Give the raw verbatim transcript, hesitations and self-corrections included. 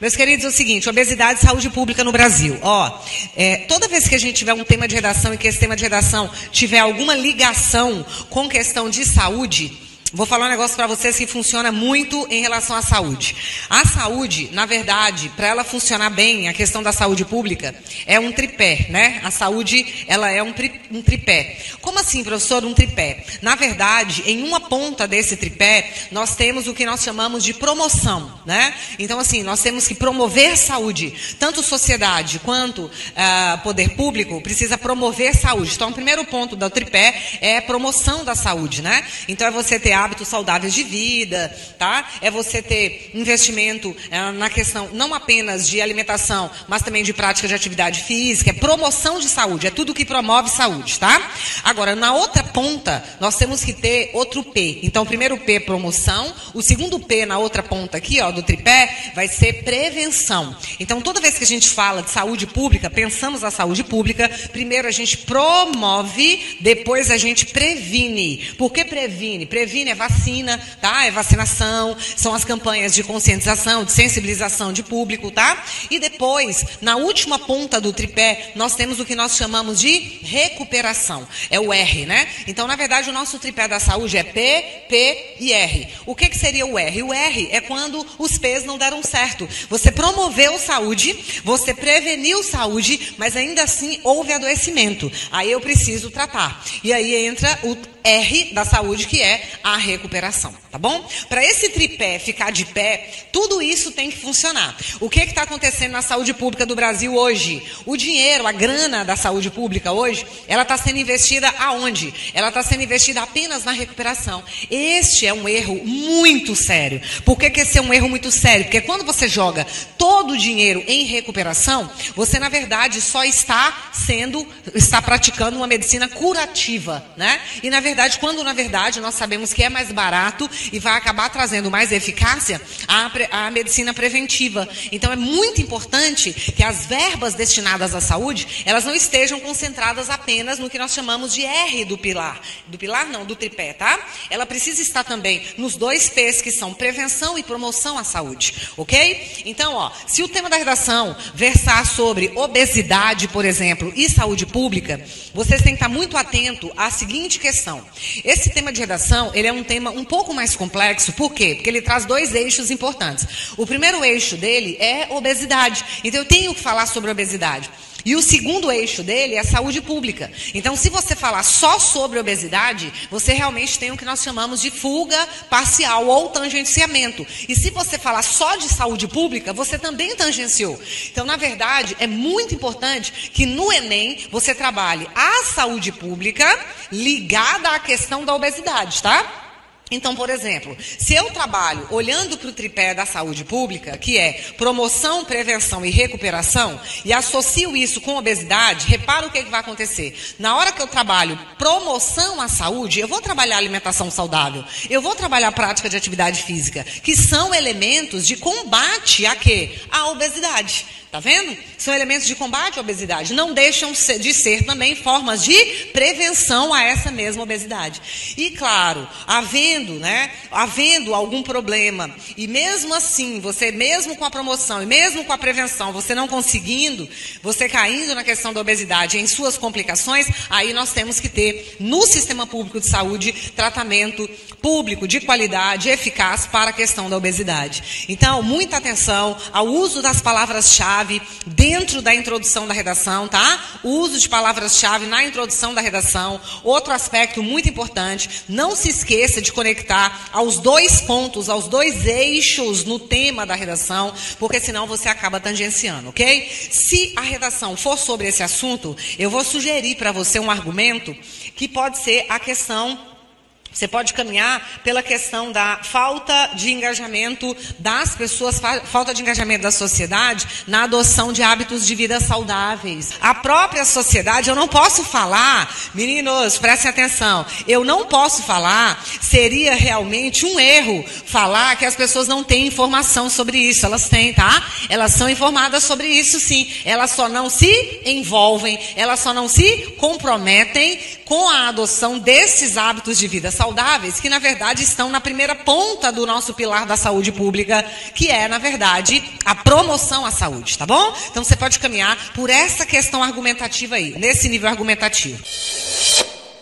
Meus queridos, é o seguinte, obesidade e saúde pública no Brasil. Ó, é, toda vez que a gente tiver um tema de redação e que esse tema de redação tiver alguma ligação com questão de saúde, vou falar um negócio para vocês que funciona muito em relação à saúde. A saúde, na verdade, para ela funcionar bem, a questão da saúde pública, é um tripé, né? A saúde, ela é um tripé. Como assim, professor, um tripé? Na verdade, em uma ponta desse tripé, nós temos o que nós chamamos de promoção, né? Então, assim, nós temos que promover saúde. Tanto sociedade quanto ah, poder público precisa promover saúde. Então, o primeiro ponto do tripé é promoção da saúde, né? Então, é você ter hábitos saudáveis de vida, tá? É você ter investimento é, na questão não apenas de alimentação, mas também de prática de atividade física, é promoção de saúde, é tudo que promove saúde, tá? Agora, na outra ponta, nós temos que ter outro P. Então, o primeiro P, promoção, o segundo P, na outra ponta aqui, ó, do tripé, vai ser prevenção. Então, toda vez que a gente fala de saúde pública, pensamos na saúde pública, primeiro a gente promove, depois a gente previne. Por que previne? Previne é vacina, tá? É vacinação, são as campanhas de conscientização, de sensibilização de público, tá? E depois, na última ponta do tripé, nós temos o que nós chamamos de recuperação. É o R, né? Então, na verdade, o nosso tripé da saúde é P, P e R. O que que seria o R? O R é quando os P's não deram certo. Você promoveu saúde, você preveniu saúde, mas ainda assim houve adoecimento. Aí eu preciso tratar. E aí entra o R da saúde, que é a recuperação, tá bom? Para esse tripé ficar de pé, tudo isso tem que funcionar. O que está acontecendo na saúde pública do Brasil hoje? O dinheiro, a grana da saúde pública hoje, ela está sendo investida aonde? Ela está sendo investida apenas na recuperação. Este é um erro muito sério. Por que que esse é um erro muito sério? Porque quando você joga todo o dinheiro em recuperação, você, na verdade, só está sendo, está praticando uma medicina curativa, né? E, na verdade, quando na verdade nós sabemos que é mais barato e vai acabar trazendo mais eficácia a, a medicina preventiva. Então é muito importante que as verbas destinadas à saúde, elas não estejam concentradas apenas no que nós chamamos de R do pilar. Do pilar não, do tripé, tá? Ela precisa estar também nos dois P's, que são prevenção e promoção à saúde, ok? Então, ó, se o tema da redação versar sobre obesidade, por exemplo, e saúde pública, vocês têm que estar muito atento à seguinte questão. Esse tema de redação, ele é um tema um pouco mais complexo. Por quê? Porque ele traz dois eixos importantes. O primeiro eixo dele é obesidade. Então, eu tenho que falar sobre obesidade. E o segundo eixo dele é a saúde pública. Então, se você falar só sobre obesidade, você realmente tem o que nós chamamos de fuga parcial ou tangenciamento. E se você falar só de saúde pública, você também tangenciou. Então, na verdade, é muito importante que no Enem você trabalhe a saúde pública ligada à questão da obesidade, tá? Então, por exemplo, se eu trabalho olhando para o tripé da saúde pública, que é promoção, prevenção e recuperação, e associo isso com obesidade, repara o que, é que vai acontecer. Na hora que eu trabalho promoção à saúde, eu vou trabalhar alimentação saudável, eu vou trabalhar prática de atividade física, que são elementos de combate a quê? A obesidade. Tá vendo? São elementos de combate à obesidade. Não deixam de ser também formas de prevenção a essa mesma obesidade. E, claro, havendo, né, havendo algum problema, e mesmo assim, você mesmo com a promoção e mesmo com a prevenção, você não conseguindo, você caindo na questão da obesidade em suas complicações, aí nós temos que ter no sistema público de saúde tratamento público de qualidade, eficaz para a questão da obesidade. Então, muita atenção ao uso das palavras-chave dentro da introdução da redação, tá? O uso de palavras-chave na introdução da redação. Outro aspecto muito importante, não se esqueça de conectar aos dois pontos, aos dois eixos no tema da redação, porque senão você acaba tangenciando, ok? Se a redação for sobre esse assunto, eu vou sugerir para você um argumento que pode ser a questão... Você pode caminhar pela questão da falta de engajamento das pessoas, falta de engajamento da sociedade na adoção de hábitos de vida saudáveis. A própria sociedade, eu não posso falar, meninos, prestem atenção, eu não posso falar, seria realmente um erro falar que as pessoas não têm informação sobre isso. Elas têm, tá? Elas são informadas sobre isso, sim. Elas só não se envolvem, elas só não se comprometem com a adoção desses hábitos de vida saudável. saudáveis, que na verdade estão na primeira ponta do nosso pilar da saúde pública, que é, na verdade, a promoção à saúde, tá bom? Então você pode caminhar por essa questão argumentativa aí, nesse nível argumentativo.